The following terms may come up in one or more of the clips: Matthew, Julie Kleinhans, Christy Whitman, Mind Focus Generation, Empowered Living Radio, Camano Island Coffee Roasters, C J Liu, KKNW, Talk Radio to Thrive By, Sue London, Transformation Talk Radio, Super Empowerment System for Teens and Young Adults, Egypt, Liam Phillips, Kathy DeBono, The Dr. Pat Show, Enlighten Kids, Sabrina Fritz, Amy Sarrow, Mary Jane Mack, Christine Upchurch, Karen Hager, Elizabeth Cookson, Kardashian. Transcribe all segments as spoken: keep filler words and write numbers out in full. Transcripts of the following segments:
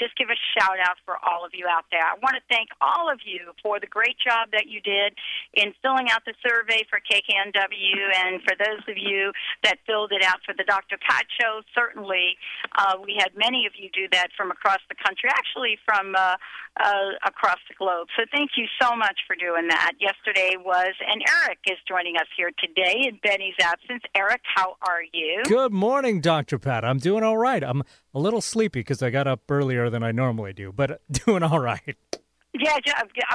Just give a shout-out for all of you out there. I want to thank all of you for the great job that you did in filling out the survey for K K N W, and for those of you that filled it out for the Doctor Pat Show. Certainly, uh, we had many of you do that from across the country, actually from uh, uh, across the globe. So thank you so much for doing that. Yesterday was, and Eric is joining us here today in Benny's absence. Eric, how are you? Good morning, Doctor Pat. I'm doing all right. I'm a little sleepy because I got up earlier than I normally do, but doing all right. Yeah,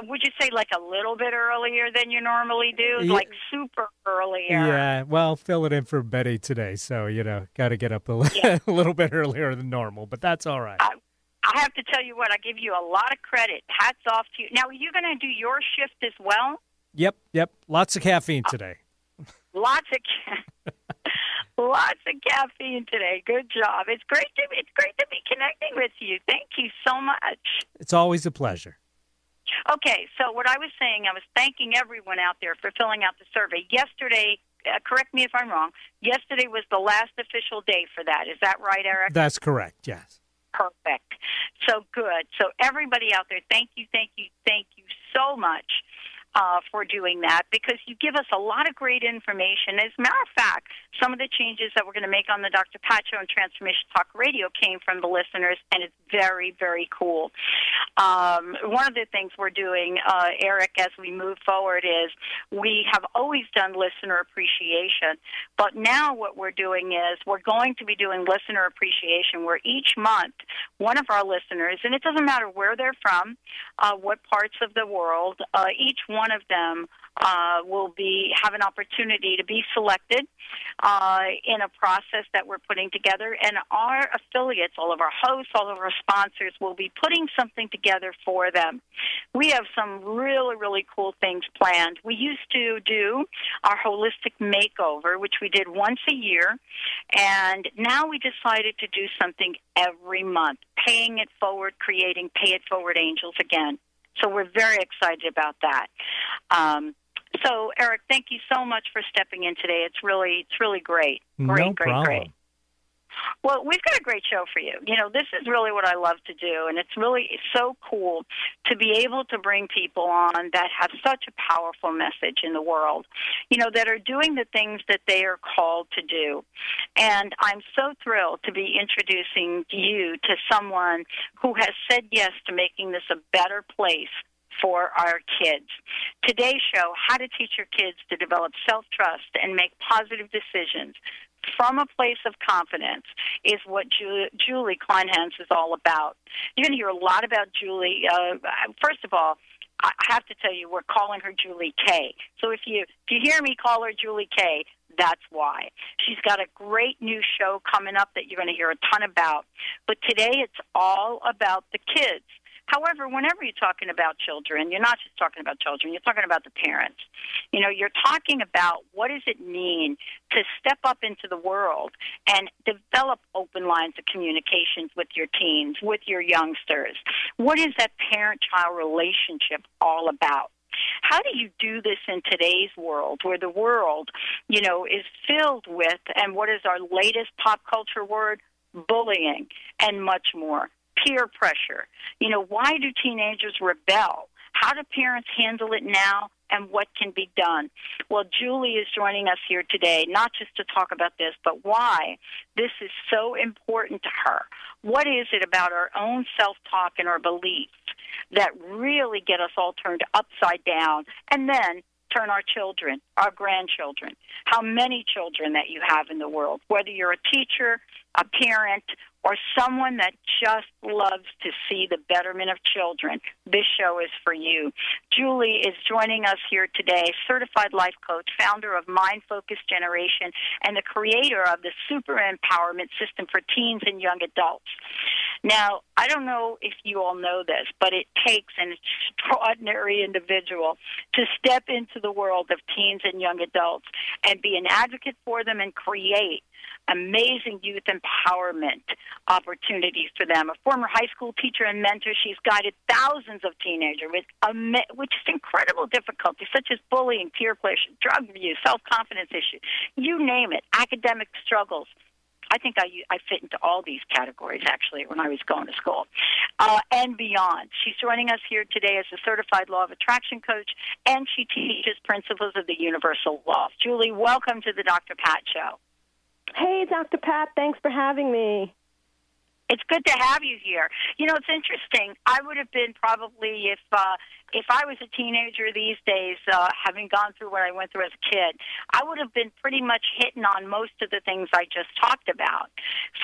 would you say like a little bit earlier than you normally do? Yeah. Like super earlier? Yeah, well, fill it in for Betty today, so, you know, got to get up a, li- yeah. a little bit earlier than normal, but that's all right. I, I have to tell you what, I give you a lot of credit. Hats off to you. Now, are you going to do your shift as well? Yep, yep. Lots of caffeine today. Uh, lots of caffeine. Lots of caffeine today. Good job. It's great to it's great to be connecting with you. Thank you so much. It's always a pleasure. Okay, so what I was saying, I was thanking everyone out there for filling out the survey. Yesterday, uh, correct me if I'm wrong, yesterday was the last official day for that. Is that right, Eric? That's correct, yes. Perfect. So good. So everybody out there, thank you, thank you, thank you so much. Uh, for doing that, because you give us a lot of great information. As a matter of fact, some of the changes that we're going to make on the Doctor Pat Show and Transformation Talk Radio came from the listeners, and it's very, very cool. Um, one of the things we're doing, uh, Eric, as we move forward is we have always done listener appreciation, but now what we're doing is we're going to be doing listener appreciation, where each month one of our listeners, and it doesn't matter where they're from, uh, what parts of the world, uh, each one One of them uh, will be have an opportunity to be selected uh, in a process that we're putting together. And our affiliates, all of our hosts, all of our sponsors, will be putting something together for them. We have some really, really cool things planned. We used to do our holistic makeover, which we did once a year. And now we decided to do something every month, paying it forward, creating Pay It Forward Angels again. So we're very excited about that. Um, so, Eric, thank you so much for stepping in today. It's really, it's really great. Great, no great, problem. great. Well, we've got a great show for you. You know, this is really what I love to do, and it's really it's so cool to be able to bring people on that have such a powerful message in the world, you know, that are doing the things that they are called to do. And I'm so thrilled to be introducing you to someone who has said yes to making this a better place for our kids. Today's show, how to teach your kids to develop self-trust and make positive decisions from a place of confidence, is what Ju- Julie Kleinhans is all about. You're going to hear a lot about Julie. Uh, first of all, I have to tell you, we're calling her Julie K. So if you if you hear me call her Julie K, that's why. She's got a great new show coming up that you're going to hear a ton about. But today it's all about the kids. However, whenever you're talking about children, you're not just talking about children, you're talking about the parents. You know, you're talking about what does it mean to step up into the world and develop open lines of communications with your teens, with your youngsters. What is that parent-child relationship all about? How do you do this in today's world, where the world, you know, is filled with, and what is our latest pop culture word? Bullying, and much more. Peer pressure. You know, why do teenagers rebel? How do parents handle it now, and what can be done? Well, Julie is joining us here today, not just to talk about this, but why this is so important to her. What is it about our own self-talk and our beliefs that really get us all turned upside down, and then turn our children, our grandchildren, how many children that you have in the world, whether you're a teacher, a parent, or someone that just loves to see the betterment of children, this show is for you. Julie is joining us here today, certified life coach, founder of Mind Focus Generation, and the creator of the Super Empowerment System for Teens and Young Adults. Now, I don't know if you all know this, but it takes an extraordinary individual to step into the world of teens and young adults and be an advocate for them and create amazing youth empowerment opportunities for them. A former high school teacher and mentor, she's guided thousands of teenagers with with just incredible difficulties, such as bullying, peer pressure, drug abuse, self-confidence issues, you name it, academic struggles. I think I, I fit into all these categories, actually, when I was going to school, uh, and beyond. She's joining us here today as a certified law of attraction coach, and she teaches principles of the universal law. Julie, welcome to the Doctor Pat Show. Hey, Doctor Pat, thanks for having me. It's good to have you here. You know, it's interesting. I would have been probably, if uh, if I was a teenager these days, uh, having gone through what I went through as a kid, I would have been pretty much hitting on most of the things I just talked about.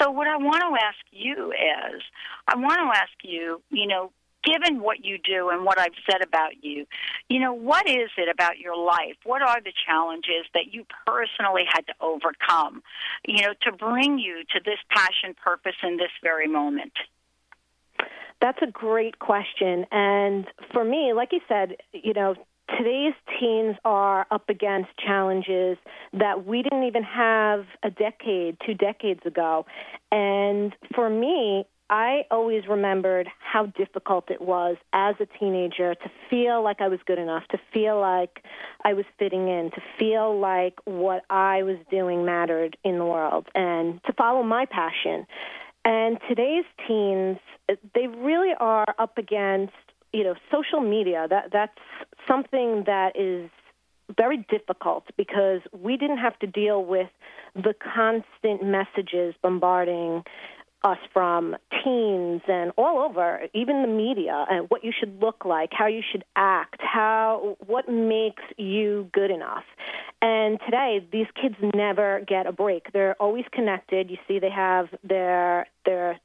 So what I want to ask you is, I want to ask you, you know, given what you do and what I've said about you, you know, what is it about your life? What are the challenges that you personally had to overcome, you know, to bring you to this passion, purpose, in this very moment? That's a great question. And for me, like you said, you know, today's teens are up against challenges that we didn't even have a decade, two decades ago. And for me, I always remembered how difficult it was as a teenager to feel like I was good enough, to feel like I was fitting in, to feel like what I was doing mattered in the world, and to follow my passion. And today's teens, they really are up against, you know, social media. That that's something that is very difficult because we didn't have to deal with the constant messages bombarding us from teens and all over, even the media, and what you should look like, how you should act, how what makes you good enough. And today, these kids never get a break. They're always connected. You see, they have their their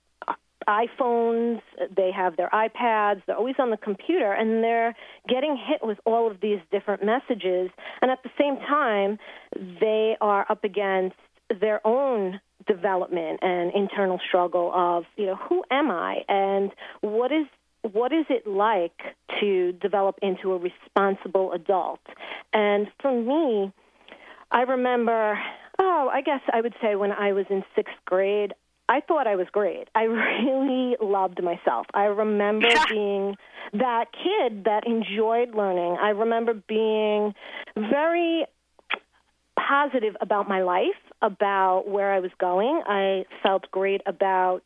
iPhones, they have their iPads, they're always on the computer, and they're getting hit with all of these different messages. And at the same time, they are up against their own development and internal struggle of, you know, who am I, and what is what is it like to develop into a responsible adult? And for me, I remember, oh, I guess I would say when I was in sixth grade, I thought I was great. I really loved myself. I remember being that kid that enjoyed learning. I remember being very positive about my life, about where I was going. I felt great about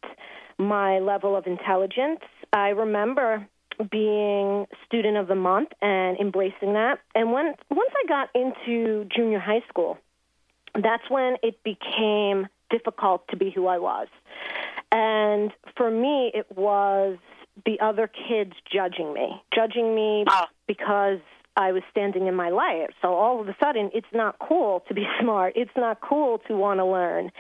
my level of intelligence. I remember being student of the month and embracing that. And when once I got into junior high school, that's when it became difficult to be who I was. And for me, it was the other kids judging me, judging me oh. because I was standing in my light. So all of a sudden, it's not cool to be smart. It's not cool to want to learn.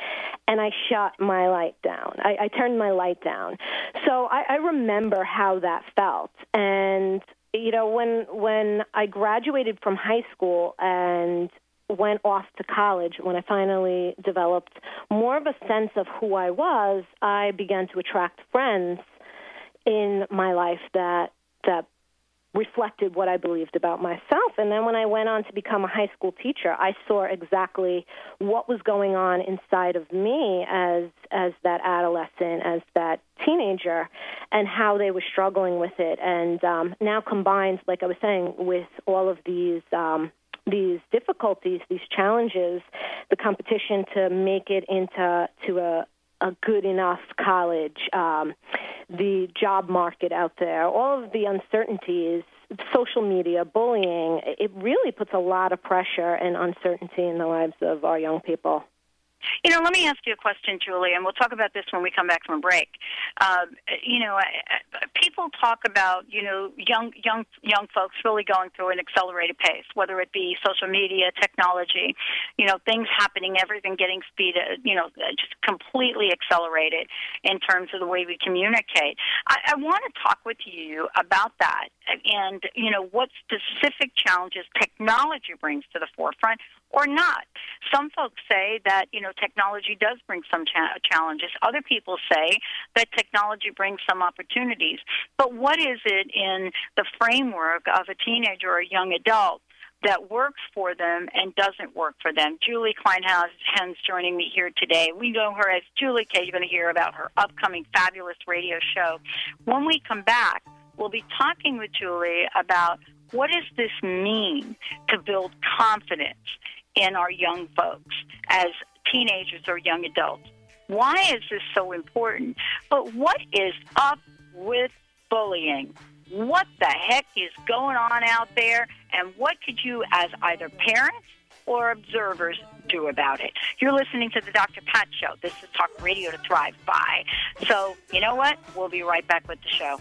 And I shut my light down. I, I turned my light down. So I, I remember how that felt. And, you know, when when I graduated from high school and went off to college, when I finally developed more of a sense of who I was, I began to attract friends in my life that that reflected what I believed about myself. And then when I went on to become a high school teacher, I saw exactly what was going on inside of me as as that adolescent, as that teenager, and how they were struggling with it. And um, now combined, like I was saying, with all of these um, these difficulties, these challenges, the competition to make it into to a a good enough college, um, the job market out there, all of the uncertainties, social media, bullying, it really puts a lot of pressure and uncertainty in the lives of our young people. You know, let me ask you a question, Julie, and we'll talk about this when we come back from a break. Uh, you know, people talk about, you know, young young young folks really going through an accelerated pace, whether it be social media, technology, you know, things happening, everything getting speed, you know, just completely accelerated in terms of the way we communicate. I, I want to talk with you about that and, you know, what specific challenges technology brings to the forefront or not. Some folks say that, you know, technology does bring some cha- challenges. Other people say that technology brings some opportunities. But what is it in the framework of a teenager or a young adult that works for them and doesn't work for them? Julie Kleinhans joining me here today. We know her as Julie K. You're going to hear about her upcoming fabulous radio show. When we come back, we'll be talking with Julie about what does this mean to build confidence in our young folks as teenagers or young adults. Why is this so important? But what is up with bullying? What the heck is going on out there? And what could you, as either parents or observers, do about it? You're listening to The Doctor Pat Show. This is Talk Radio to Thrive By. So, you know what? We'll be right back with the show.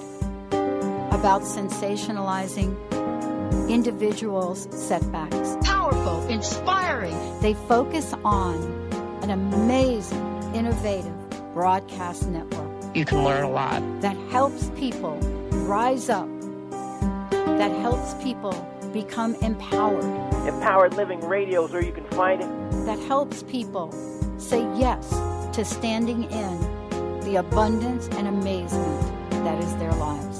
about sensationalizing individuals' setbacks. Powerful, inspiring. They focus on an amazing, innovative broadcast network. You can learn a lot. That helps people rise up. That helps people become empowered. Empowered Living Radio is where you can find it. That helps people say yes to standing in the abundance and amazement that is their lives.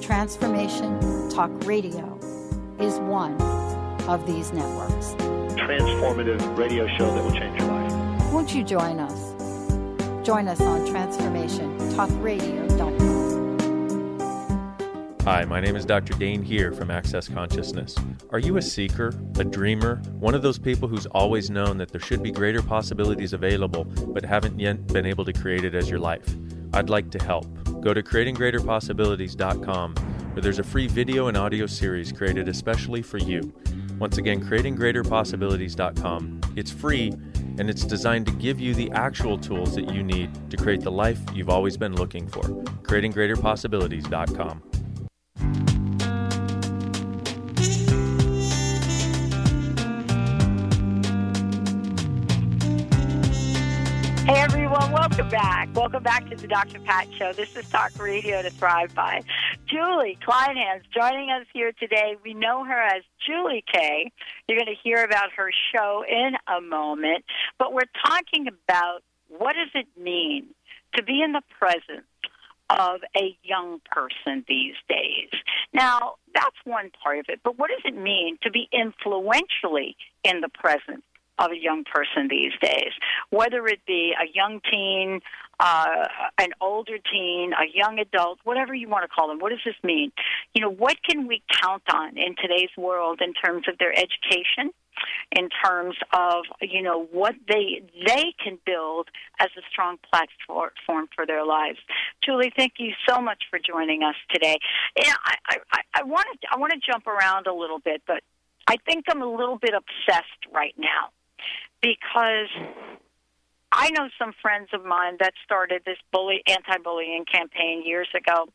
Transformation Talk Radio is one of these networks. Transformative radio show that will change your life. Won't you join us? Join us on transformation talk radio dot com. Hi, my name is Doctor Dane here from Access Consciousness. Are you a seeker, a dreamer, one of those people who's always known that there should be greater possibilities available but haven't yet been able to create it as your life? I'd like to help. Go to creating greater possibilities dot com, where there's a free video and audio series created especially for you. Once again, creating greater possibilities dot com. It's free, and it's designed to give you the actual tools that you need to create the life you've always been looking for. creating greater possibilities dot com. Hey everyone, welcome back. Welcome back to the Doctor Pat Show. This is Talk Radio to Thrive By. Julie Kleinhans joining us here today. We know her as Julie K. You're going to hear about her show in a moment. But we're talking about what does it mean to be in the presence of a young person these days. Now, that's one part of it. But what does it mean to be influentially in the presence of a young person these days, whether it be a young teen, uh, an older teen, a young adult, whatever you want to call them. What does this mean? You know, what can we count on in today's world in terms of their education, in terms of, you know, what they they can build as a strong platform for their lives? Julie, thank you so much for joining us today. Yeah, I, I, I want to I want to jump around a little bit, but I think I'm a little bit obsessed right now because I know some friends of mine that started this bully anti-bullying campaign years ago,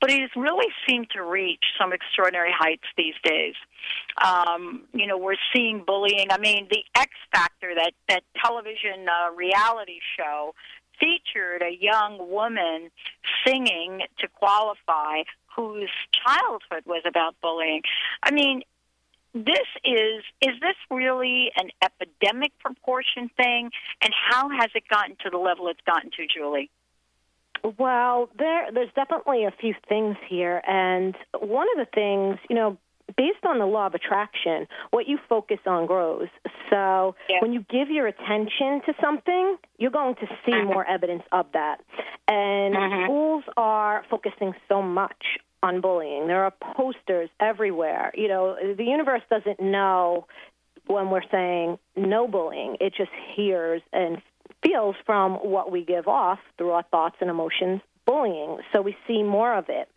but it has really seemed to reach some extraordinary heights these days. Um, you know, we're seeing bullying. I mean, the X Factor, that, that television uh, reality show, featured a young woman singing to qualify whose childhood was about bullying. I mean, this is, is this really an epidemic proportion thing? And how has it gotten to the level it's gotten to, Julie? Well, there, there's definitely a few things here. And one of the things, you know, based on the law of attraction, what you focus on grows. So yeah. when you give your attention to something, you're going to see uh-huh. more evidence of that. And uh-huh. schools are focusing so much on bullying. There are posters everywhere. You know, the universe doesn't know when we're saying no bullying. It just hears and feels from what we give off through our thoughts and emotions, bullying. So we see more of it.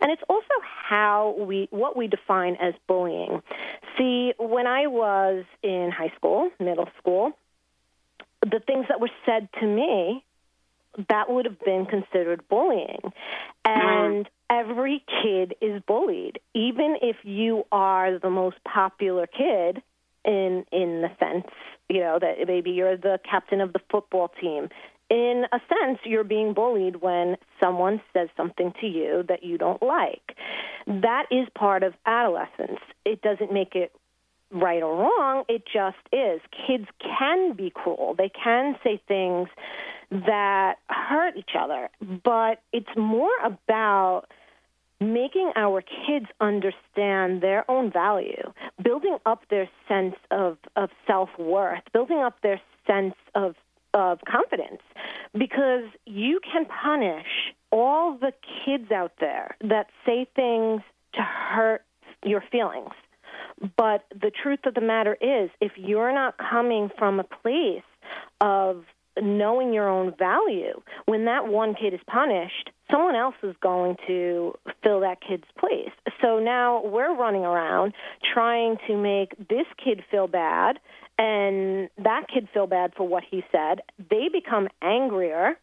And it's also how we, what we define as bullying. See, when I was in high school, middle school, the things that were said to me, that would have been considered bullying. And every kid is bullied, even if you are the most popular kid in in the sense, you know, that maybe you're the captain of the football team. In a sense, you're being bullied when someone says something to you that you don't like. That is part of adolescence. It doesn't make it right or wrong. It just is. Kids can be cruel. They can say things that hurt each other, but it's more about making our kids understand their own value, building up their sense of, of self-worth, building up their sense of, of confidence, because you can punish all the kids out there that say things to hurt your feelings. But the truth of the matter is, if you're not coming from a place of knowing your own value, when that one kid is punished, someone else is going to fill that kid's place. So now we're running around trying to make this kid feel bad and that kid feel bad for what he said. They become angrier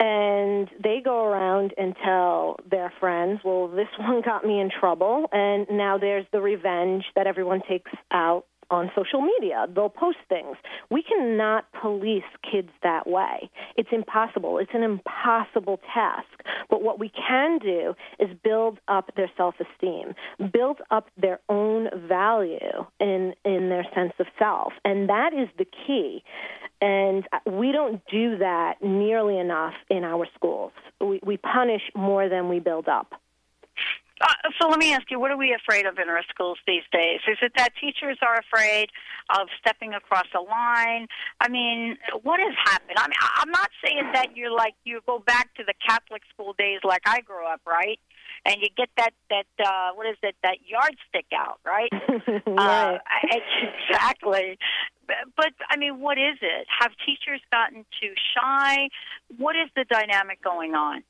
and they go around and tell their friends, well, this one got me in trouble, and now there's the revenge that everyone takes out on social media. They'll post things. We cannot police kids that way. It's impossible. It's an impossible task. But what we can do is build up their self-esteem, build up their own value in, in their sense of self. And that is the key. And we don't do that nearly enough in our schools. We, we punish more than we build up. Uh, so let me ask you, what are we afraid of in our schools these days? Is it that teachers are afraid of stepping across a line? I mean, what has happened? I mean, I'm not saying that you're like, you go back to the Catholic school days like I grew up, right? And you get that, that uh, what is it, that yardstick out, right? Right. Uh, exactly. But, I mean, what is it? Have teachers gotten too shy? What is the dynamic going on?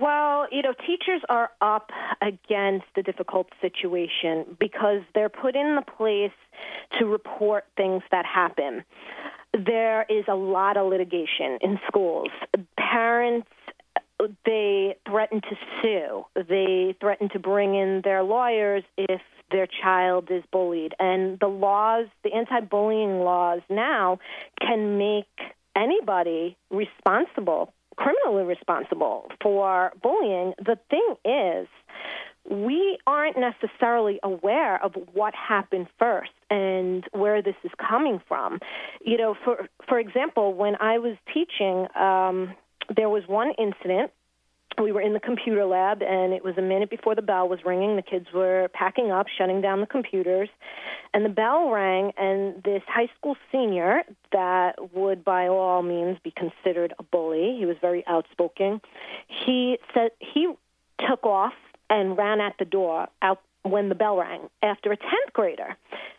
Well, you know, teachers are up against a difficult situation because they're put in the place to report things that happen. There is a lot of litigation in schools. Parents, they threaten to sue. They threaten to bring in their lawyers if their child is bullied. And the laws, the anti-bullying laws now, can make anybody responsible, criminally responsible for bullying. The thing is, we aren't necessarily aware of what happened first and where this is coming from. You know, for for example, when I was teaching, um, there was one incident we were in the computer lab, and it was a minute before the bell was ringing. The kids were packing up, shutting down the computers, and the bell rang, and this high school senior that would by all means be considered a bully, he was very outspoken, he said he took off and ran at the door out when the bell rang after a tenth grader.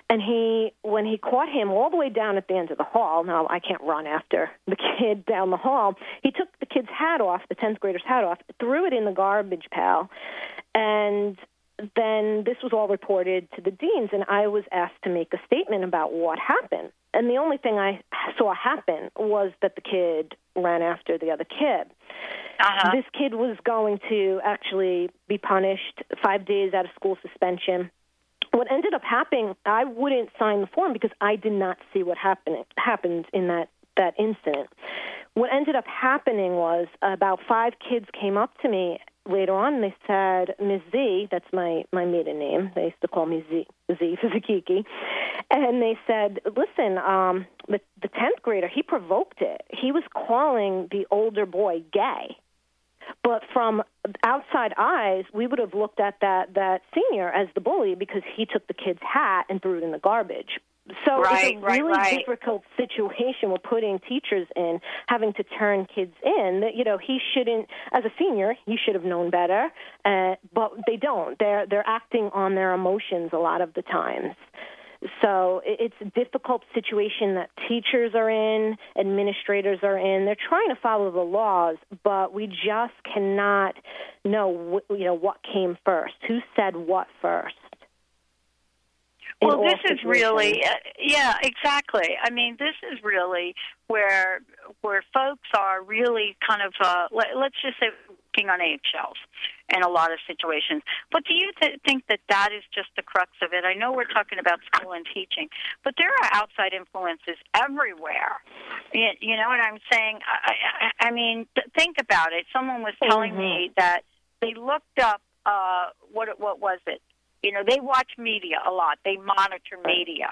And he, when he caught him all the way down at the end of the hall, now I can't run after the kid down the hall, he took the kid's hat off, the tenth grader's hat off, threw it in the garbage pail, and then this was all reported to the deans, and I was asked to make a statement about what happened. And the only thing I saw happen was that the kid ran after the other kid. Uh-huh. This kid was going to actually be punished, five days out of school suspension. What ended up happening, I wouldn't sign the form because I did not see what happened, happened in that, that incident. What ended up happening was about five kids came up to me later on, and they said, Miz Z, that's my, my maiden name. They used to call me Z, Z for the geeky. And they said, listen, um, the, the tenth grader, he provoked it. He was calling the older boy gay. But from outside eyes, we would have looked at that, that senior as the bully because he took the kid's hat and threw it in the garbage. So right, it's a really right, right. difficult situation we're putting teachers in, having to turn kids in. That, you know, he shouldn't, as a senior, he should have known better, uh, but they don't. They're, they're acting on their emotions a lot of the times. So it's a difficult situation that teachers are in, administrators are in. They're trying to follow the laws, but we just cannot know, you know, what came first, who said what first. Well, this is really, uh, yeah, exactly. I mean, this is really where where folks are really kind of, uh, let, let's just say, working on eggshells in a lot of situations. But do you th- think that that is just the crux of it? I know we're talking about school and teaching, but there are outside influences everywhere. You, you know what I'm saying? I, I, I mean, th- think about it. Someone was telling mm-hmm. me that they looked up, uh, what what was it? You know, they watch media a lot. They monitor media.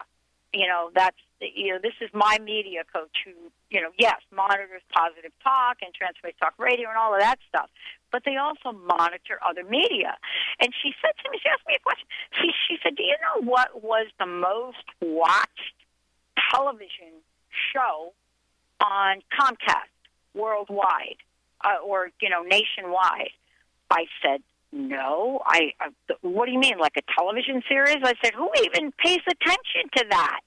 You know, that's, you know, this is my media coach who, you know, yes, monitors Positive Talk and Transformation Talk Radio and all of that stuff. But they also monitor other media. And she said to me, she asked me a question. She, she said, do you know what was the most watched television show on Comcast worldwide uh, or, you know, nationwide? I said, No, I, I. What do you mean, like a television series? I said, who even pays attention to that?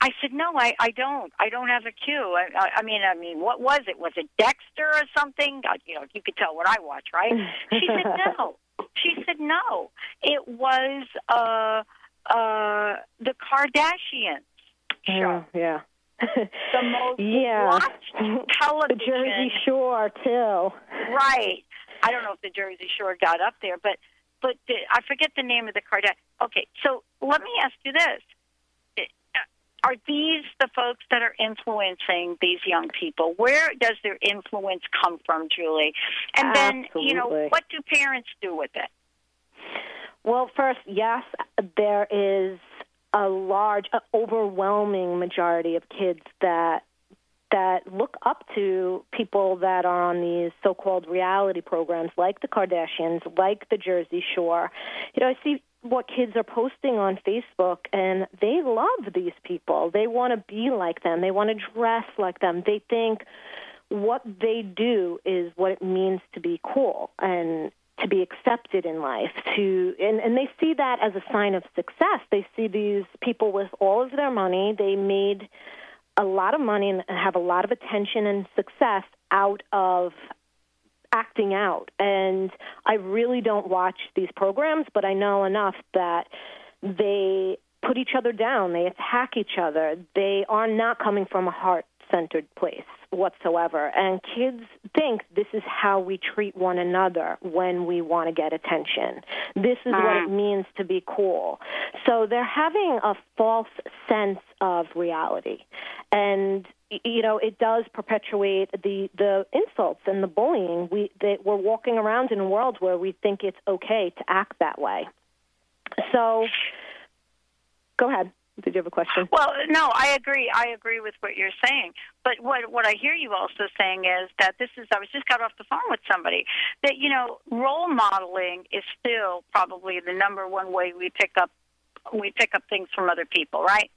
I, I said, no, I, I don't. I don't have a cue. I, I, I mean, I mean, what was it? Was it Dexter or something? God, you know, you could tell what I watch, right? She said no. She said no. It was uh, uh, the Kardashians show. Yeah. yeah. The most yeah. watched television. The Jersey Shore too. Right. I don't know if the Jersey Shore got up there, but but the, I forget the name of the Kardashian. Okay, so let me ask you this. Are these the folks that are influencing these young people? Where does their influence come from, Julie? And then, Absolutely. you know, what do parents do with it? Well, first, yes, there is a large, an overwhelming majority of kids that that look up to people that are on these so-called reality programs like the Kardashians, like the Jersey Shore. You know, I see what kids are posting on Facebook, and they love these people. They want to be like them. They want to dress like them. They think what they do is what it means to be cool and to be accepted in life. To and, and they see that as a sign of success. They see these people with all of their money. They made a lot of money and have a lot of attention and success out of acting out. And I really don't watch these programs, but I know enough that they put each other down. They attack each other. They are not coming from a heart-centered place whatsoever. And kids think this is how we treat one another when we want to get attention. This is uh-huh. what it means to be cool. So they're having a false sense of reality. And, you know, it does perpetuate the, the insults and the bullying. We that we're walking around in a world where we think it's okay to act that way. So, go ahead. Did you have a question? Well, no, I agree. I agree with what you're saying. But what what I hear you also saying is that this is, I was just got off the phone with somebody, that, you know, role modeling is still probably the number one way we pick up we pick up things from other people, right?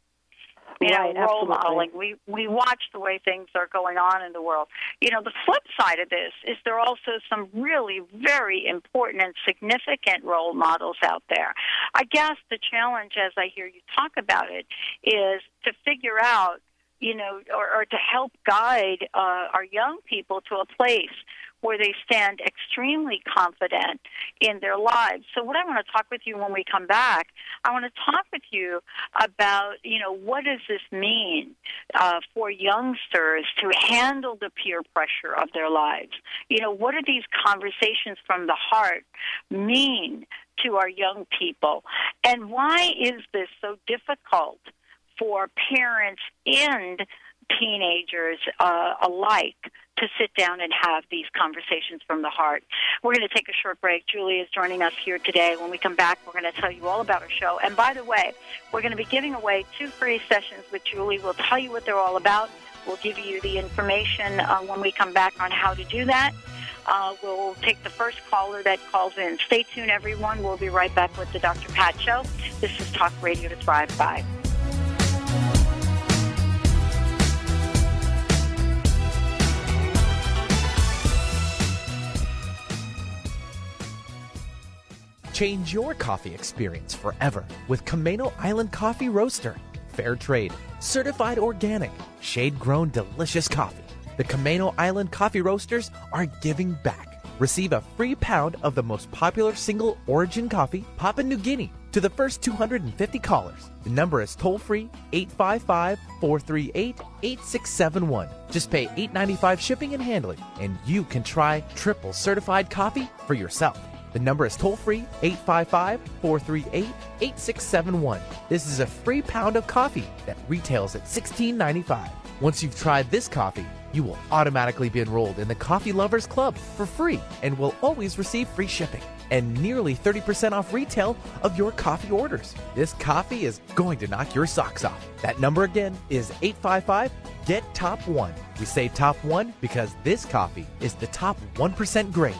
You right, know, role absolutely. modeling. We, we watch the way things are going on in the world. You know, the flip side of this is there are also some really very important and significant role models out there. I guess the challenge, as I hear you talk about it, is to figure out, you know, or, or to help guide uh, our young people to a place where they stand extremely confident in their lives. So what I want to talk with you when we come back, I want to talk with you about, you know, what does this mean uh, for youngsters to handle the peer pressure of their lives? You know, what do these conversations from the heart mean to our young people? And why is this so difficult for parents and teenagers uh, alike to sit down and have these conversations from the heart? We're going to take a short break. Julie is joining us here today. When we come back, we're going to tell you all about our show. And by the way, we're going to be giving away two free sessions with Julie. We'll tell you what they're all about. We'll give you the information uh, when we come back on how to do that. Uh, we'll take the first caller that calls in. Stay tuned, everyone. We'll be right back with the Doctor Pat Show. This is Talk Radio to Thrive By. Change your coffee experience forever with Camano Island Coffee Roaster. Fair trade, certified organic, shade-grown delicious coffee. The Camano Island Coffee Roasters are giving back. Receive a free pound of the most popular single origin coffee, Papua New Guinea, to the first two hundred fifty callers. The number is toll-free eight five five, four three eight, eight six seven one. Just pay eight dollars and ninety-five cents shipping and handling, and you can try triple certified coffee for yourself. The number is toll-free eight five five, four three eight, eight six seven one. This is a free pound of coffee that retails at sixteen dollars and ninety-five cents. Once you've tried this coffee, you will automatically be enrolled in the Coffee Lovers Club for free and will always receive free shipping and nearly thirty percent off retail of your coffee orders. This coffee is going to knock your socks off. That number again is eight five five, get top one. We say top one because this coffee is the top one percent grade.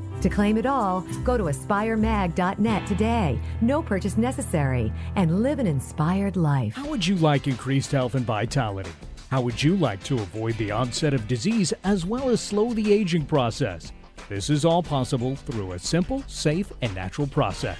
To claim it all, go to aspire mag dot net today. No purchase necessary, and live an inspired life. How would you like increased health and vitality? How would you like to avoid the onset of disease as well as slow the aging process? This is all possible through a simple, safe, and natural process.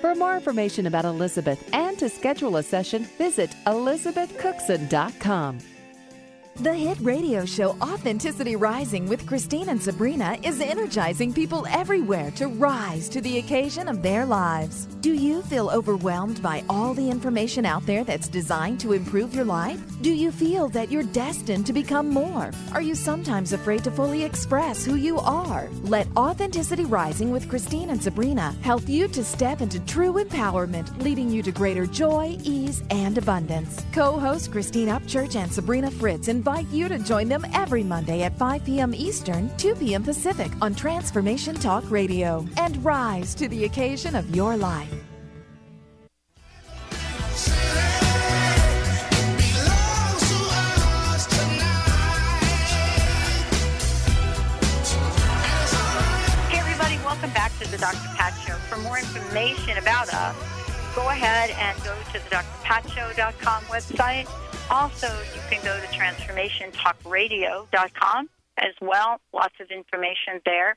For more information about Elizabeth and to schedule a session, visit elizabeth cookson dot com. The hit radio show Authenticity Rising with Christine and Sabrina is energizing people everywhere to rise to the occasion of their lives. Do you feel overwhelmed by all the information out there that's designed to improve your life? Do you feel that you're destined to become more? Are you sometimes afraid to fully express who you are? Let Authenticity Rising with Christine and Sabrina help you to step into true empowerment, leading you to greater joy, ease, and abundance. Co-host Christine Upchurch and Sabrina Fritz and invite you to join them every Monday at five p.m. Eastern, two p.m. Pacific on Transformation Talk Radio, and rise to the occasion of your life. information about us, go ahead and go to the D R Pat show dot com website. Also, you can go to transformation talk radio dot com as well. Lots of information there.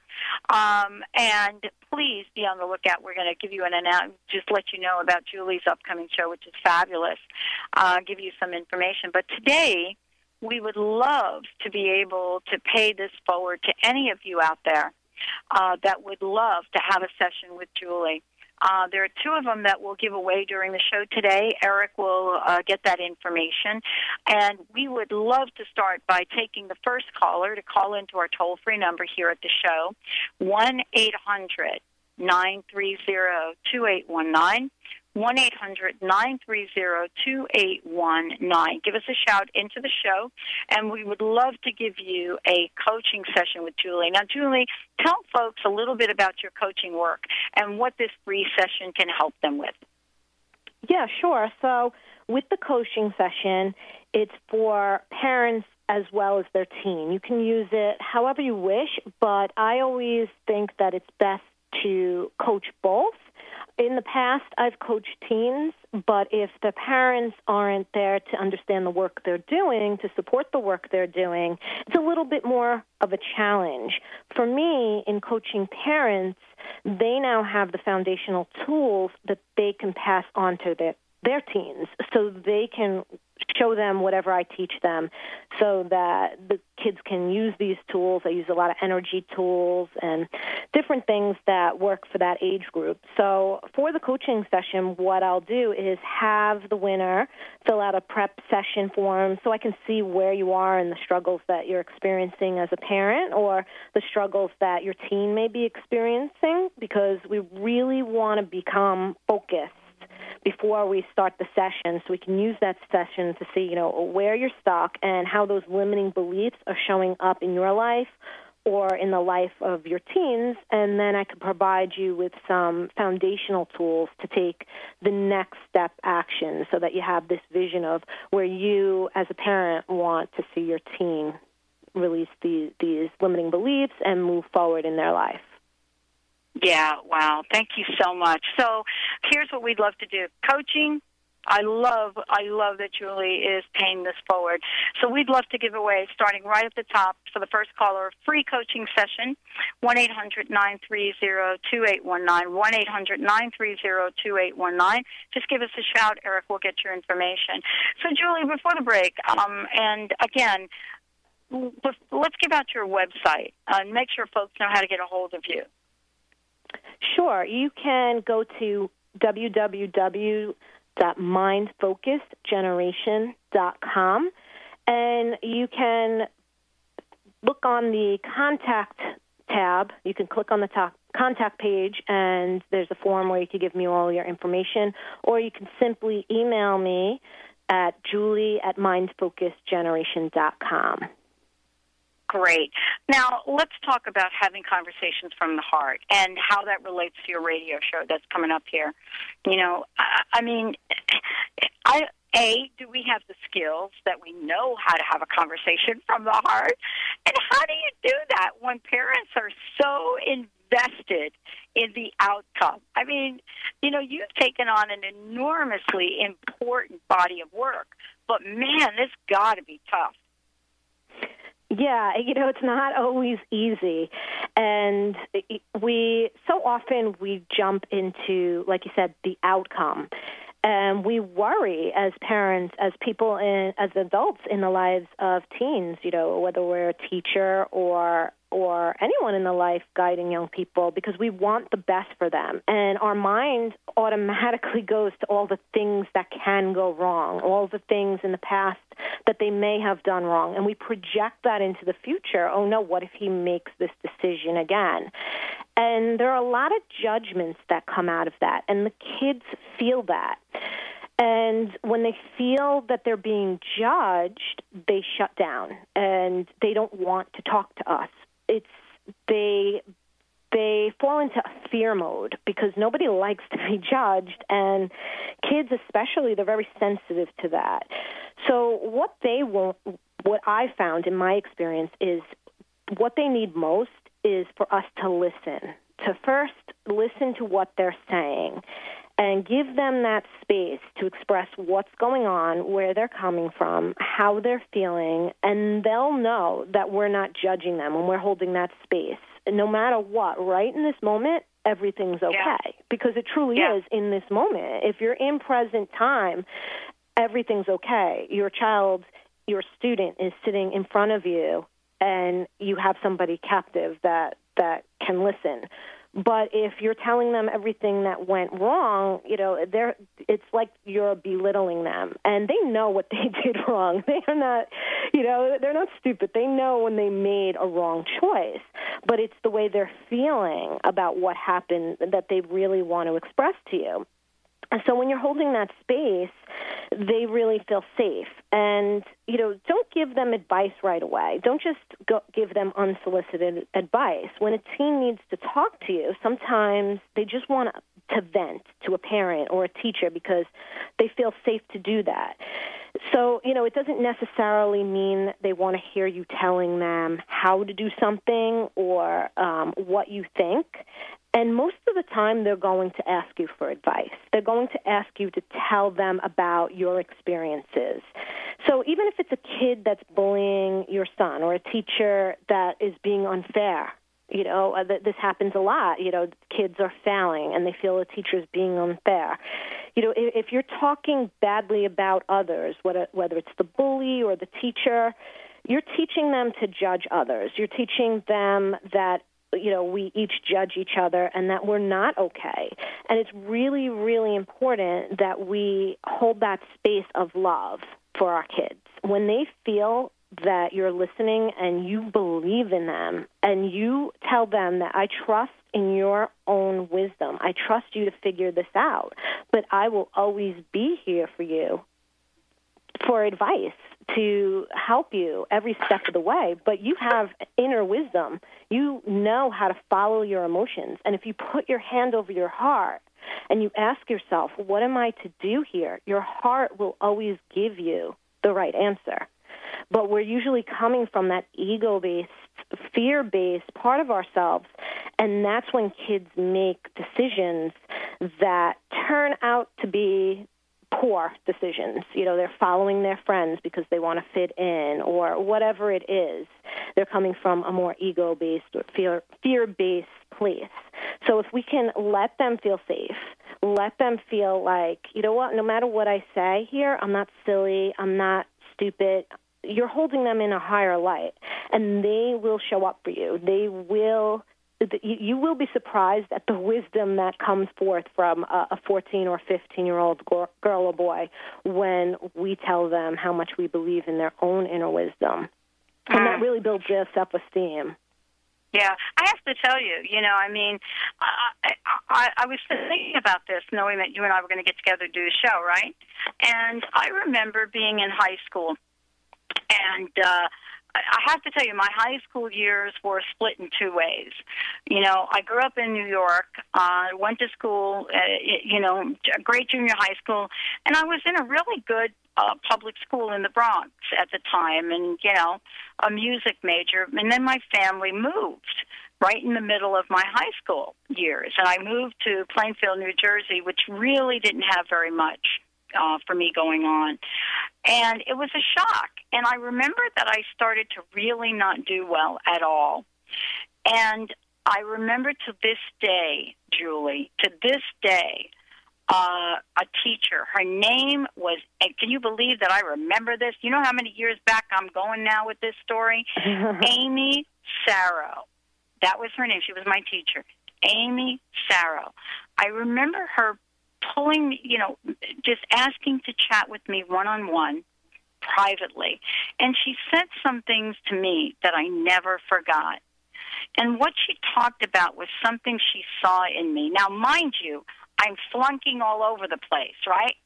Um, and please be on the lookout. We're going to give you an announcement, just let you know about Julie's upcoming show, which is fabulous, uh, give you some information. But today, we would love to be able to pay this forward to any of you out there uh, that would love to have a session with Julie. Uh, there are two of them that we'll give away during the show today. Eric will uh, get that information. And we would love to start by taking the first caller to call into our toll-free number here at the show, one eight hundred nine three zero two eight one nine. one eight hundred nine three zero two eight one nine. Give us a shout into the show, and we would love to give you a coaching session with Julie. Now, Julie, tell folks a little bit about your coaching work and what this free session can help them with. Yeah, sure. So with the coaching session, it's for parents as well as their teen. You can use it however you wish, but I always think that it's best to coach both. In the past, I've coached teens, but if the parents aren't there to understand the work they're doing, to support the work they're doing, it's a little bit more of a challenge. For me, in coaching parents, they now have the foundational tools that they can pass on to their, their teens so they can show them whatever I teach them so that the kids can use these tools. I use a lot of energy tools and different things that work for that age group. So for the coaching session, what I'll do is have the winner fill out a prep session form so I can see where you are and the struggles that you're experiencing as a parent or the struggles that your teen may be experiencing, because we really want to become focused before we start the session, so we can use that session to see, you know, where you're stuck and how those limiting beliefs are showing up in your life or in the life of your teens, and then I can provide you with some foundational tools to take the next step action so that you have this vision of where you, as a parent, want to see your teen release these, these limiting beliefs and move forward in their life. Yeah, wow. Thank you so much. So here's what we'd love to do. Coaching, I love I love that Julie is paying this forward. So we'd love to give away, starting right at the top, for the first caller, a free coaching session, one eight hundred nine three zero two eight one nine, one eight hundred nine three zero two eight one nine. Just give us a shout. Eric will get your information. So, Julie, before the break, um, and again, let's give out your website and make sure folks know how to get a hold of you. Sure. You can go to w w w dot mind focus generation dot com, and you can look on the contact tab. You can click on the top contact page, and there's a form where you can give me all your information, or you can simply email me at julie at mind focus generation dot com. Great. Now, let's talk about having conversations from the heart and how that relates to your radio show that's coming up here. You know, I, I mean, I, A, do we have the skills that we know how to have a conversation from the heart? And how do you do that when parents are so invested in the outcome? I mean, you know, you've taken on an enormously important body of work, but, man, it's got to be tough. Yeah, you know, it's not always easy. And we, so often we jump into, like you said, the outcome. And we worry as parents, as people, in, as adults in the lives of teens, you know, whether we're a teacher or or anyone in the life guiding young people, because we want the best for them. And our mind automatically goes to all the things that can go wrong, all the things in the past that they may have done wrong. And we project that into the future. Oh, no, what if he makes this decision again? And there are a lot of judgments that come out of that, and the kids feel that. And when they feel that they're being judged, they shut down, and they don't want to talk to us. It's they they fall into fear mode because nobody likes to be judged, and kids especially, they're very sensitive to that. So what they want, what I found in my experience is what they need most is for us to listen to first listen to what they're saying and give them that space to express what's going on, where they're coming from, how they're feeling, and they'll know that we're not judging them when we're holding that space. And no matter what, right in this moment, everything's okay, yeah. because it truly yeah. is in this moment. If you're in present time, everything's okay. Your child, your student is sitting in front of you, and you have somebody captive that, that can listen. But if you're telling them everything that went wrong, you know, they're, it's like you're belittling them. And they know what they did wrong. They are not, you know, they're not stupid. They know when they made a wrong choice. But it's the way they're feeling about what happened that they really want to express to you. And so when you're holding that space, they really feel safe. And, you know, don't give them advice right away. Don't just go give them unsolicited advice. When a teen needs to talk to you, sometimes they just want to vent to a parent or a teacher because they feel safe to do that. So, you know, it doesn't necessarily mean they want to hear you telling them how to do something or um, what you think. And most of the time, they're going to ask you for advice. They're going to ask you to tell them about your experiences. So even if it's a kid that's bullying your son or a teacher that is being unfair, you know, this happens a lot. You know, kids are failing and they feel a teacher's being unfair. You know, if you're talking badly about others, whether it's the bully or the teacher, you're teaching them to judge others. You're teaching them that, you know, we each judge each other and that we're not okay. And it's really, really important that we hold that space of love for our kids. When they feel that you're listening and you believe in them and you tell them that I trust in your own wisdom, I trust you to figure this out, but I will always be here for you for advice, to help you every step of the way, but you have inner wisdom. You know how to follow your emotions. And if you put your hand over your heart and you ask yourself, what am I to do here? Your heart will always give you the right answer. But we're usually coming from that ego-based, fear-based part of ourselves, and that's when kids make decisions that turn out to be poor decisions. You know, they're following their friends because they want to fit in or whatever it is. They're coming from a more ego-based or fear, fear-based place. So if we can let them feel safe, let them feel like, you know what, no matter what I say here, I'm not silly, I'm not stupid, you're holding them in a higher light, and they will show up for you. They will You will be surprised at the wisdom that comes forth from a fourteen or fifteen-year-old girl or boy when we tell them how much we believe in their own inner wisdom. And that really builds their self-esteem. Yeah, I have to tell you, you know, I mean, I, I, I was thinking about this, knowing that you and I were going to get together to do a show, right? And I remember being in high school, and uh I have to tell you, my high school years were split in two ways. You know, I grew up in New York, uh, went to school, uh, you know, great junior high school, and I was in a really good uh, public school in the Bronx at the time, and, you know, a music major. And then my family moved right in the middle of my high school years, and I moved to Plainfield, New Jersey, which really didn't have very much Uh, for me going on. And it was a shock. And I remember that I started to really not do well at all. And I remember to this day, Julie, to this day, uh, a teacher, her name was, and can you believe that I remember this? You know how many years back I'm going now with this story? Amy Sarrow. That was her name. She was my teacher. Amy Sarrow. I remember her pulling, you know, just asking to chat with me one-on-one privately. And she said some things to me that I never forgot. And what she talked about was something she saw in me. Now, mind you, I'm flunking all over the place, right?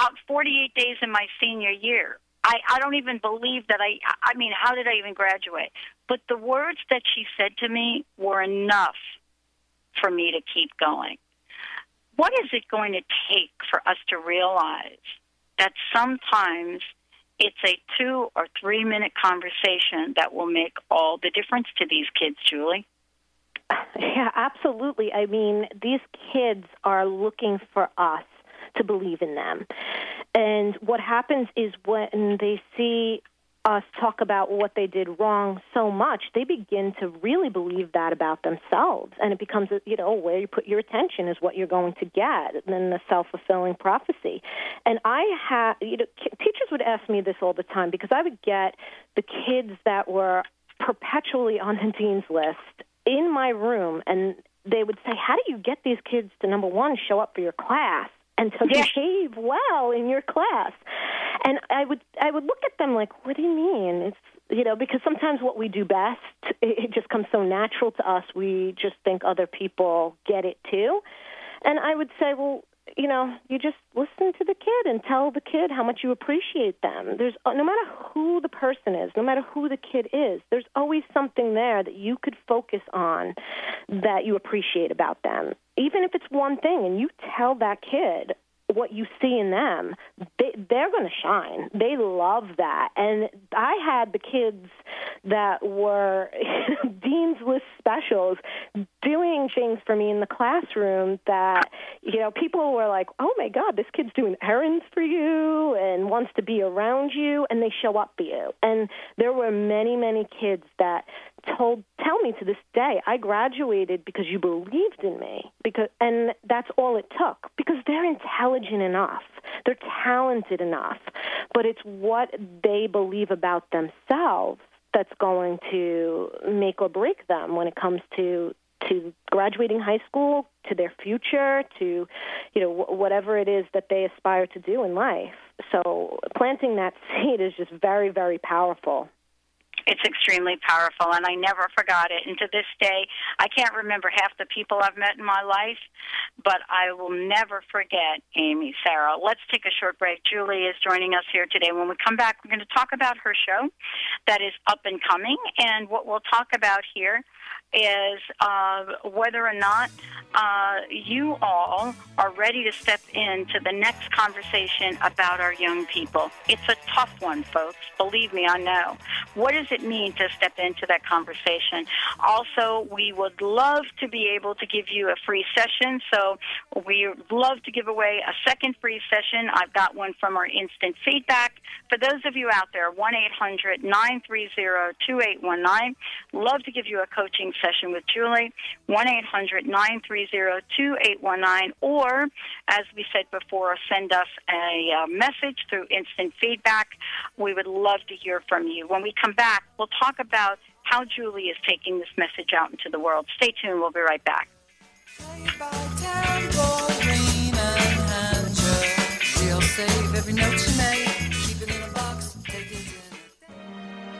Out forty-eight days in my senior year. I, I don't even believe that I, I mean, how did I even graduate? But the words that she said to me were enough for me to keep going. What is it going to take for us to realize that sometimes it's a two- or three-minute conversation that will make all the difference to these kids, Julie? Yeah, absolutely. I mean, these kids are looking for us to believe in them. And what happens is when they see us talk about what they did wrong so much, they begin to really believe that about themselves. And it becomes, you know, where you put your attention is what you're going to get, and then the self-fulfilling prophecy. And I have, you know, teachers would ask me this all the time because I would get the kids that were perpetually on the dean's list in my room, and they would say, how do you get these kids to, number one, show up for your class, and to yeah. behave well in your class? And I would I would look at them like, what do you mean? It's, you know, because sometimes what we do best, it just comes so natural to us, we just think other people get it too. And I would say, well, you know, you just listen to the kid and tell the kid how much you appreciate them. There's, no matter who the person is, no matter who the kid is, there's always something there that you could focus on that you appreciate about them. Even if it's one thing, and you tell that kid what you see in them, they, they're going to shine. They love that. And I had the kids that were Dean's List specials doing things for me in the classroom that, you know, people were like, oh, my God, this kid's doing errands for you and wants to be around you, and they show up for you. And there were many, many kids that told tell me to this day, I graduated because you believed in me, because and that's all it took, because they're intelligent enough, they're talented enough, but it's what they believe about themselves that's going to make or break them when it comes to to graduating high school, to their future, to, you know, whatever it is that they aspire to do in life. So planting that seed is just very, very powerful. It's extremely powerful, and I never forgot it. And to this day, I can't remember half the people I've met in my life, but I will never forget Amy, Sarah. Let's take a short break. Julie is joining us here today. When we come back, we're going to talk about her show that is up and coming, and what we'll talk about here is uh, whether or not uh, you all are ready to step into the next conversation about our young people. It's a tough one, folks. Believe me, I know. What does it mean to step into that conversation? Also, we would love to be able to give you a free session, so we love to give away a second free session. I've got one from our instant feedback. For those of you out there, one eight hundred nine three zero two eight one nine. Love to give you a coaching session with Julie, one eight hundred nine three zero two eight one nine, or, as we said before, send us a uh, message through instant feedback. We would love to hear from you. When we come back, we'll talk about how Julie is taking this message out into the world. Stay tuned. We'll be right back.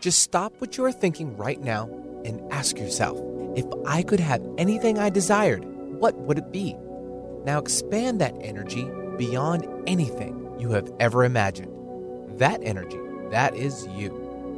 Just stop what you are thinking right now and ask yourself, if I could have anything I desired, what would it be? Now expand that energy beyond anything you have ever imagined. That energy, that is you.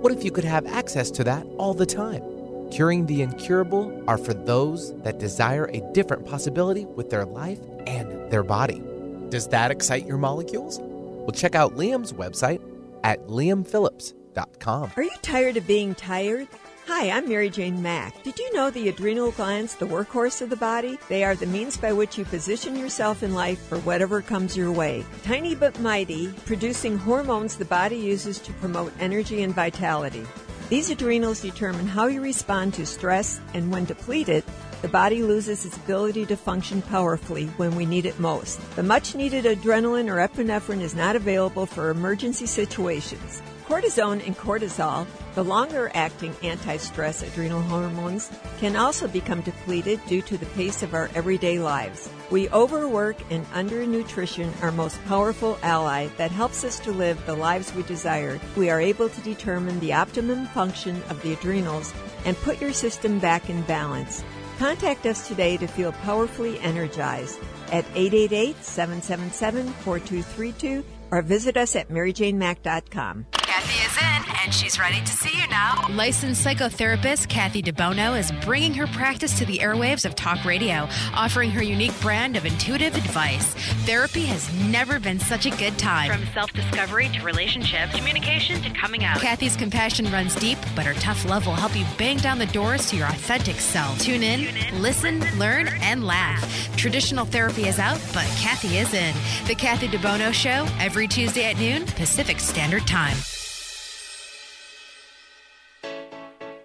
What if you could have access to that all the time? Curing the incurable are for those that desire a different possibility with their life and their body. Does that excite your molecules? Well, check out Liam's website at liam phillips dot com. Are you tired of being tired? Hi, I'm Mary Jane Mack. Did you know the adrenal glands, the workhorse of the body? They are the means by which you position yourself in life for whatever comes your way. Tiny but mighty, producing hormones the body uses to promote energy and vitality. These adrenals determine how you respond to stress, and when depleted, the body loses its ability to function powerfully when we need it most. The much-needed adrenaline or epinephrine is not available for emergency situations. Cortisone and cortisol, the longer-acting anti-stress adrenal hormones, can also become depleted due to the pace of our everyday lives. We overwork and undernutrition our most powerful ally that helps us to live the lives we desire. We are able to determine the optimum function of the adrenals and put your system back in balance. Contact us today to feel powerfully energized at eight eight eight, seven seven seven, four two three two or visit us at mary jane mack dot com. Kathy is in, and she's ready to see you now. Licensed psychotherapist Kathy DeBono is bringing her practice to the airwaves of talk radio, offering her unique brand of intuitive advice. Therapy has never been such a good time. From self-discovery to relationships, communication to coming out. Kathy's compassion runs deep, but her tough love will help you bang down the doors to your authentic self. Tune in, Tune in listen, listen, learn, and laugh. Traditional therapy is out, but Kathy is in. The Kathy DeBono Show, every Tuesday at noon, Pacific Standard Time.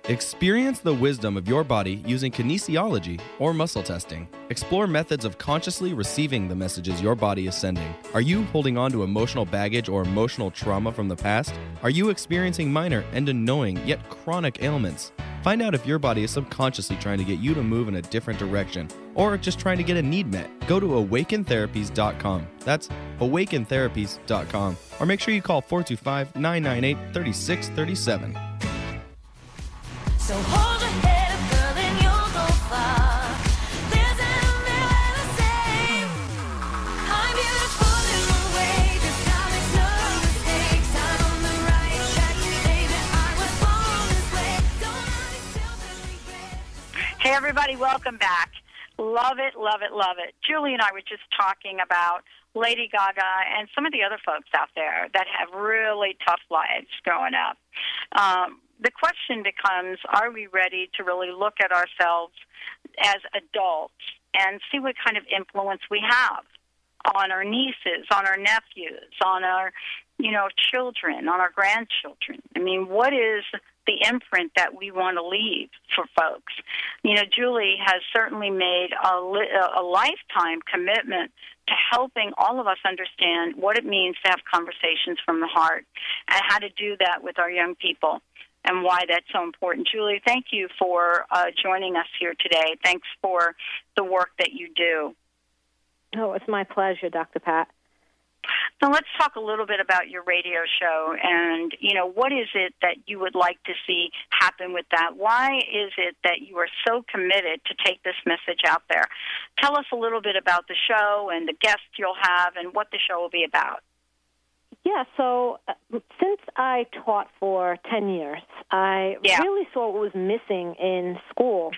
Experience the wisdom of your body using kinesiology or muscle testing. Explore methods of consciously receiving the messages your body is sending. Are you holding on to emotional baggage or emotional trauma from the past? Are you experiencing minor and annoying yet chronic ailments? Find out if your body is subconsciously trying to get you to move in a different direction or just trying to get a need met. Go to awaken therapies dot com. That's awaken therapies dot com. Or make sure you call four two five, nine nine eight, three six three seven. So hold your head up, girl, and you'll go far. There's an umbrella to save. I'm beautiful in my way. This time makes no mistakes. I'm on the right track today, that I was born this way. Don't let it feel that regret. Hey, everybody, welcome back. Love it, love it, love it. Julie and I were just talking about Lady Gaga and some of the other folks out there that have really tough lives growing up. Um... The question becomes, are we ready to really look at ourselves as adults and see what kind of influence we have on our nieces, on our nephews, on our, you know, children, on our grandchildren? I mean, what is the imprint that we want to leave for folks? You know, Julie has certainly made a, li- a lifetime commitment to helping all of us understand what it means to have conversations from the heart and how to do that with our young people, and why that's so important. Julie, thank you for uh, joining us here today. Thanks for the work that you do. Oh, it's my pleasure, Doctor Pat. So let's talk a little bit about your radio show and, you know, what is it that you would like to see happen with that? Why is it that you are so committed to take this message out there? Tell us a little bit about the show and the guests you'll have and what the show will be about. Yeah, so uh, since I taught for ten years, I yeah. really saw what was missing in school.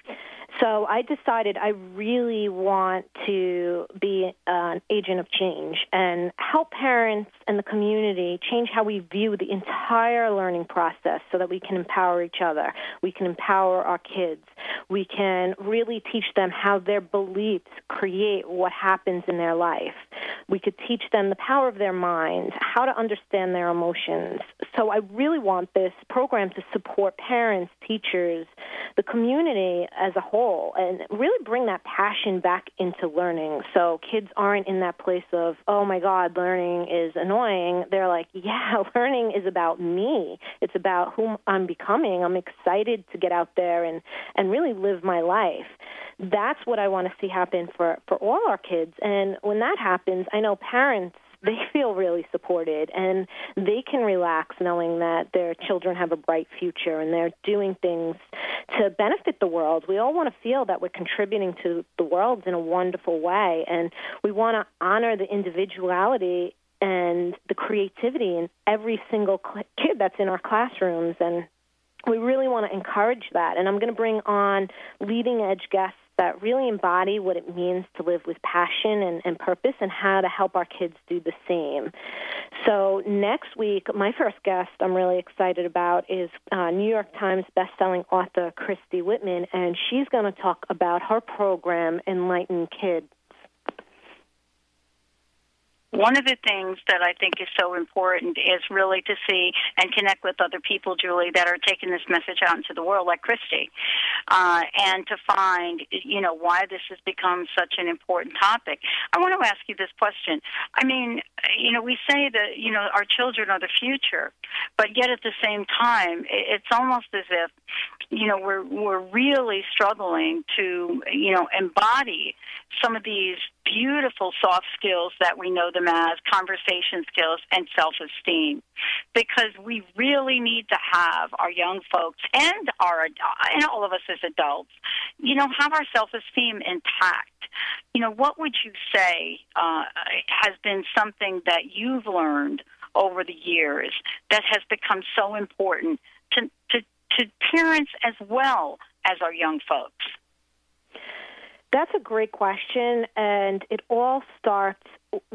So I decided I really want to be an agent of change and help parents and the community change how we view the entire learning process so that we can empower each other. We can empower our kids. We can really teach them how their beliefs create what happens in their life. We could teach them the power of their mind, how to understand their emotions. So I really want this program to support parents, teachers, the community as a whole, and really bring that passion back into learning. So kids aren't in that place of, oh, my God, learning is annoying. They're like, yeah, learning is about me. It's about whom I'm becoming. I'm excited to get out there and, and really live my life. That's what I want to see happen for, for all our kids. And when that happens, I know parents, they feel really supported, and they can relax knowing that their children have a bright future and they're doing things to benefit the world. We all want to feel that we're contributing to the world in a wonderful way, and we want to honor the individuality and the creativity in every single kid that's in our classrooms, and we really want to encourage that. And I'm going to bring on leading-edge guests that really embody what it means to live with passion and, and purpose and how to help our kids do the same. So next week, my first guest I'm really excited about is uh, New York Times bestselling author Christy Whitman, and she's going to talk about her program, Enlighten Kids. One of the things that I think is so important is really to see and connect with other people, Julie, that are taking this message out into the world, like Christy, uh, and to find, you know, why this has become such an important topic. I want to ask you this question. I mean, you know, we say that, you know, our children are the future, but yet at the same time, it's almost as if you know, we're we're really struggling to, you know, embody some of these beautiful soft skills that we know them as, conversation skills and self-esteem, because we really need to have our young folks and our and all of us as adults, you know, have our self-esteem intact. You know, what would you say uh, has been something that you've learned over the years that has become so important to to to parents as well as our young folks? That's a great question, and it all starts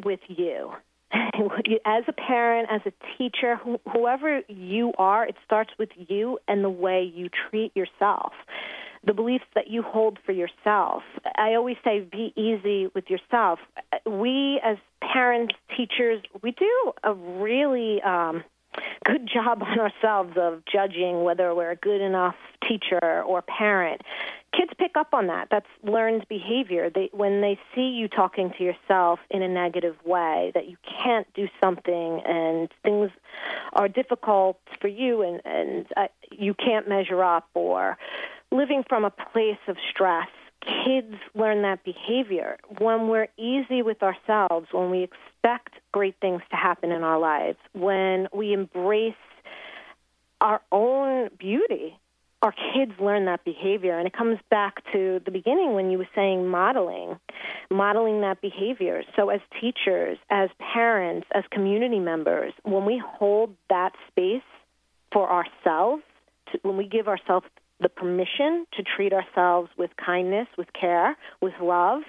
with you. As a parent, as a teacher, wh- whoever you are, it starts with you and the way you treat yourself, the beliefs that you hold for yourself. I always say be easy with yourself. We as parents, teachers, we do a really um, good job on ourselves of judging whether we're a good enough teacher or parent. Kids pick up on that. That's learned behavior. They, when they see you talking to yourself in a negative way, that you can't do something and things are difficult for you and, and uh, you can't measure up, or living from a place of stress, kids learn that behavior. When we're easy with ourselves, when we expect great things to happen in our lives, when we embrace our own beauty, our kids learn that behavior. And it comes back to the beginning when you were saying modeling, modeling that behavior. So as teachers, as parents, as community members, when we hold that space for ourselves, to, when we give ourselves the permission to treat ourselves with kindness, with care, with love,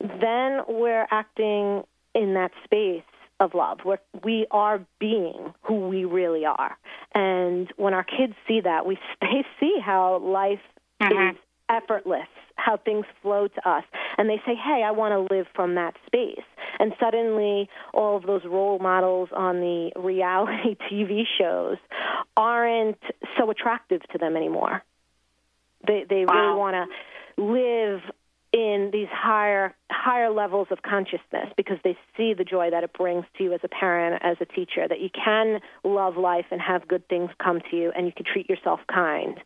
then we're acting in that space of love, where we are being who we really are. And when our kids see that, we they see how life uh-huh. is effortless, how things flow to us. And they say, hey, I want to live from that space. And suddenly all of those role models on the reality T V shows aren't so attractive to them anymore. They they wow. really want to live in these higher higher levels of consciousness, because they see the joy that it brings to you as a parent, as a teacher, that you can love life and have good things come to you, and you can treat yourself kind.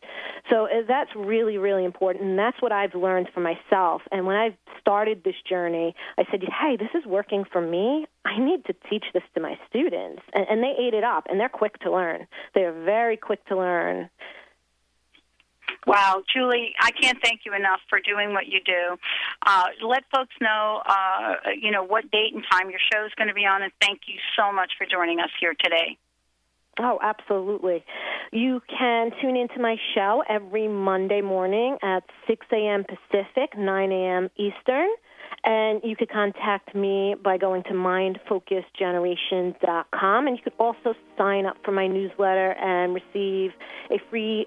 So that's really, really important, and that's what I've learned for myself. And when I started this journey, I said, hey, this is working for me. I need to teach this to my students. And, and they ate it up, and they're quick to learn. They're very quick to learn. Wow, Julie, I can't thank you enough for doing what you do. Uh, let folks know, uh, you know, what date and time your show is going to be on, and thank you so much for joining us here today. Oh, absolutely. You can tune into my show every Monday morning at six a.m. Pacific, nine a.m. Eastern, and you could contact me by going to mind focus generation dot com, and you could also sign up for my newsletter and receive a free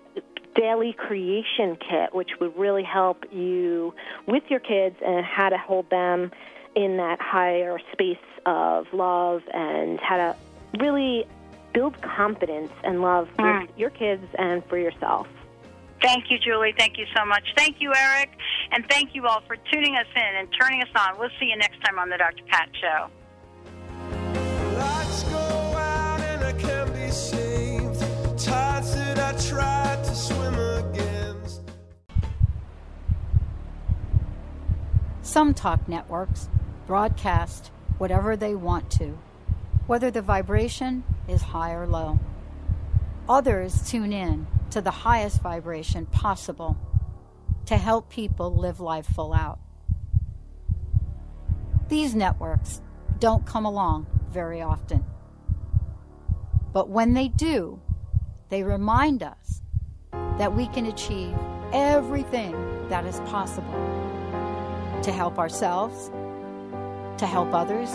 daily creation kit, which would really help you with your kids and how to hold them in that higher space of love and how to really build confidence and love for mm. your kids and for yourself. Thank you, Julie. Thank you so much. Thank you, Eric. And thank you all for tuning us in and turning us on. We'll see you next time on the Doctor Pat Show. Lights go out and I can be saved. Tides that I tried to swim against. Some talk networks broadcast whatever they want to, whether the vibration is high or low. Others tune in to the highest vibration possible to help people live life full out. These networks don't come along very often, but when they do, they remind us that we can achieve everything that is possible to help ourselves, to help others,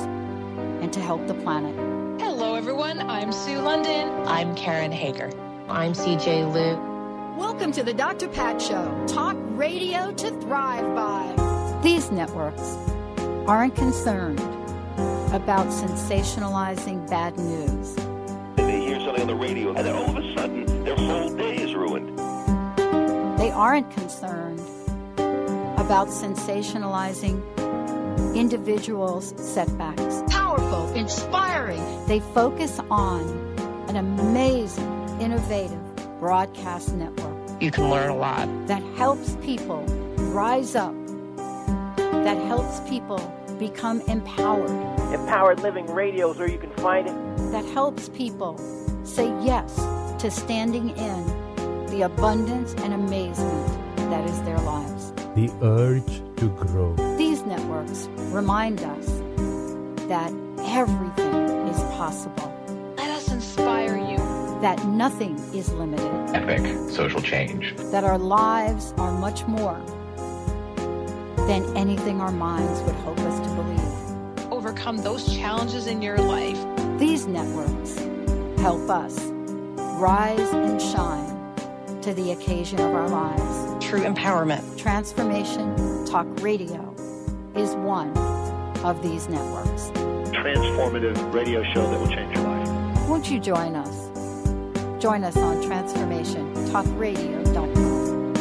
and to help the planet. Hello, everyone. I'm Sue London. I'm Karen Hager. I'm C J Liu. Welcome to the Doctor Pat Show. Talk radio to thrive by. These networks aren't concerned about sensationalizing bad news. They hear something on the radio, and then all of a sudden, their whole day is ruined. They aren't concerned about sensationalizing individuals' setbacks. Powerful, inspiring. They focus on an amazing, innovative broadcast network you can learn a lot. That helps people rise up. That helps people become empowered. Empowered Living Radio is where you can find it. That helps people say yes to standing in the abundance and amazement that is their lives. The urge to grow. These networks remind us that everything is possible. Let us inspire you. That nothing is limited. Epic social change. That our lives are much more than anything our minds would hope us to believe. Overcome those challenges in your life. These networks help us rise and shine to the occasion of our lives. True empowerment. Transformation Talk Radio is one of these networks. Transformative radio show that will change your life. Won't you join us? Join us on transformation talk radio dot com.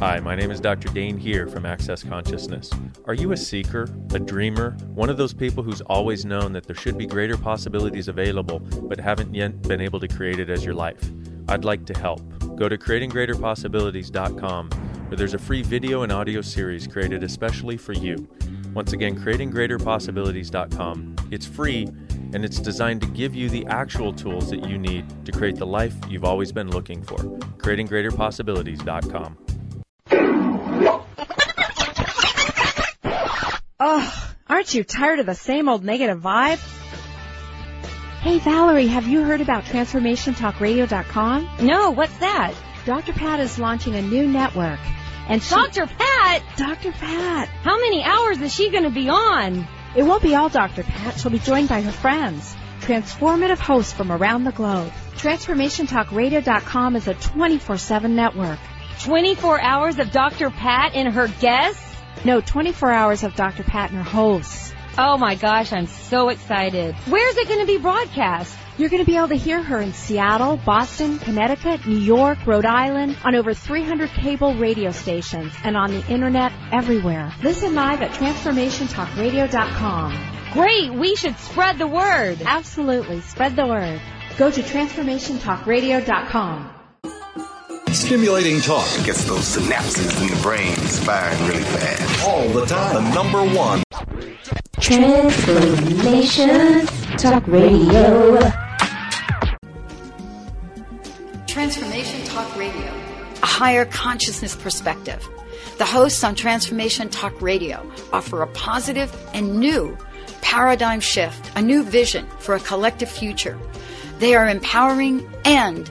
Hi, my name is Doctor Dane here from Access Consciousness. Are you a seeker, a dreamer, one of those people who's always known that there should be greater possibilities available, but haven't yet been able to create it as your life? I'd like to help. Go to creating greater possibilities dot com, where there's a free video and audio series created especially for you. Once again, creating greater possibilities dot com. It's free, and it's designed to give you the actual tools that you need to create the life you've always been looking for. creating greater possibilities dot com. Oh, aren't you tired of the same old negative vibe? Hey, Valerie, have you heard about transformation talk radio dot com? No, what's that? Doctor Pat is launching a new network. And she... Doctor Pat? Doctor Pat. How many hours is she going to be on? It won't be all Doctor Pat. She'll be joined by her friends, transformative hosts from around the globe. transformation talk radio dot com is a twenty-four seven network. twenty-four hours of Doctor Pat and her guests? No, twenty-four hours of Doctor Pat and her hosts. Oh, my gosh, I'm so excited. Where's it going to be broadcast? You're going to be able to hear her in Seattle, Boston, Connecticut, New York, Rhode Island, on over three hundred cable radio stations, and on the Internet everywhere. Listen live at transformation talk radio dot com. Great, we should spread the word. Absolutely, spread the word. Go to transformation talk radio dot com. Stimulating talk. It gets those synapses in the brain firing really fast. All the time. The number one. Transformation Talk Radio. Transformation Talk Radio. A higher consciousness perspective. The hosts on Transformation Talk Radio offer a positive and new paradigm shift, a new vision for a collective future. They are empowering and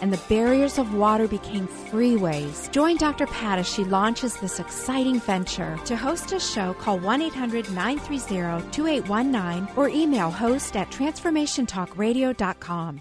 and the barriers of water became freeways. Join Doctor Pat as she launches this exciting venture. To host a show, call one eight hundred nine three zero two eight one nine or email host at transformation talk radio dot com.